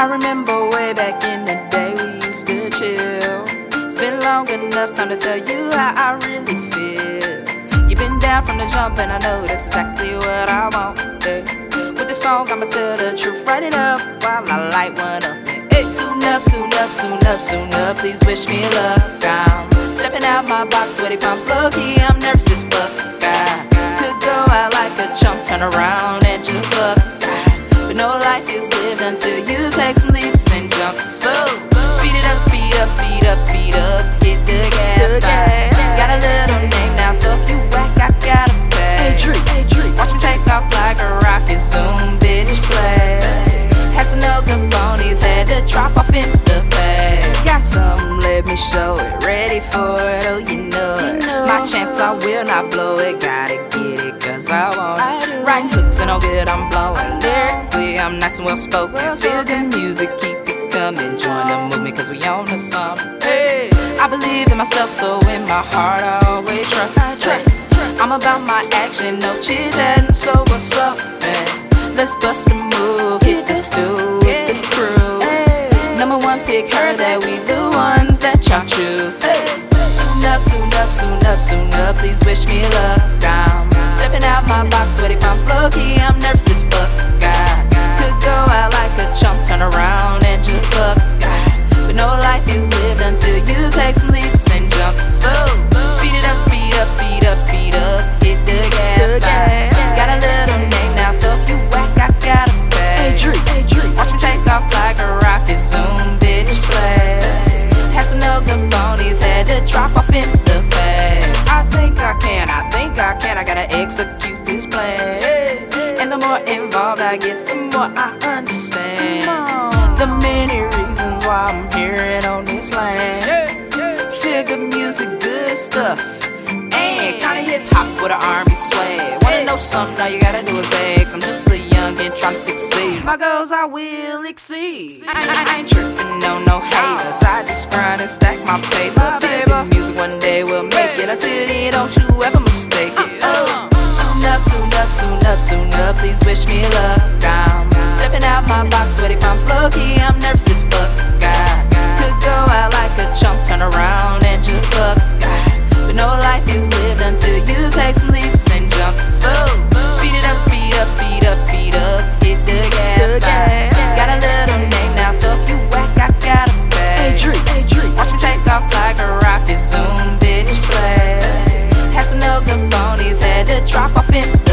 I remember way back in the day we used to chill. It's been long enough time to tell you how I really feel. You've been down from the jump and I know that's exactly what I want, yeah. With this song I'ma tell the truth, write it up while I light one up, yeah. Soon up, soon up, soon up, soon up, please wish me luck, down. Stepping out my box, sweaty palms, low-key, I'm nervous as fuck, God. Could go out like a chump, turn around and just look, God. But no life is lived until you take some leaps and jumps. So, speed it up, speed up, speed up, speed up, hit the gas sign. Got a little name now, so if you whack, I got a bag. Watch me take off like a rocket, zoom, bitch, blast. Had some no good bonies, had to drop off in the bag. Got some, let me show it, ready for it, oh you know it. My chance, I will not blow it, gotta get it cause I want it. Writing hooks and all good, I'm blowing. Lyrically, I'm nice and well spoken. Feel good music, keep it coming. Join the movement cause we own to something. Hey, I believe in myself, so in my heart I always trust it. I'm about my action, no chit chatting, so what's up, man? Let's bust a move, hit the stool with the crew. Number one pick, heard that we the ones that y'all choose. Hey. Soon up, soon up, soon up, soon up, please wish me luck, down. Stepping out my box, sweaty palms, low-key, I'm nervous as fuck, God. Could go out like a chump, turn around and just look, God. But no life is lived until you take some leaps and jumps. So, speed it up, speed up, speed up, speed up, hit the gas sign. Got a little name now, so if you whack, I got a bag. Watch me take off like a rocket, zoom, bitch, blast. Had some no good bonies, had to drop off in the bag. I think I can, I think I can, I gotta execute this plan. And the more involved I get, the more I understand the many reasons why I'm hearing on this land. Feel good music, good stuff, and kinda hip-hop with an R&B swag. Wanna know something, all you gotta do is ask. I'm just a youngin' tryna succeed. My goals I will exceed. I ain't trippin' on no haters, I just grind and stack my paper. Feel good music one day will make it. Until then, don't you ever mistake it. Soon up, soon up, soon up, soon up, please wish me luck, down. Stepping out my box, sweaty palms, low-key, I'm nervous as fuck, God. Could go out like a chump, turn around and just look, God. But no life is lived until you take some leaps and jumps. So, speed it up, speed up, speed up, speed up, hit the gas sign. Got a little name now, so if you whack, I got a bag. Watch me take off like a rocket, zoom, bitch, blast. Had some no good bonies, had to drop off in the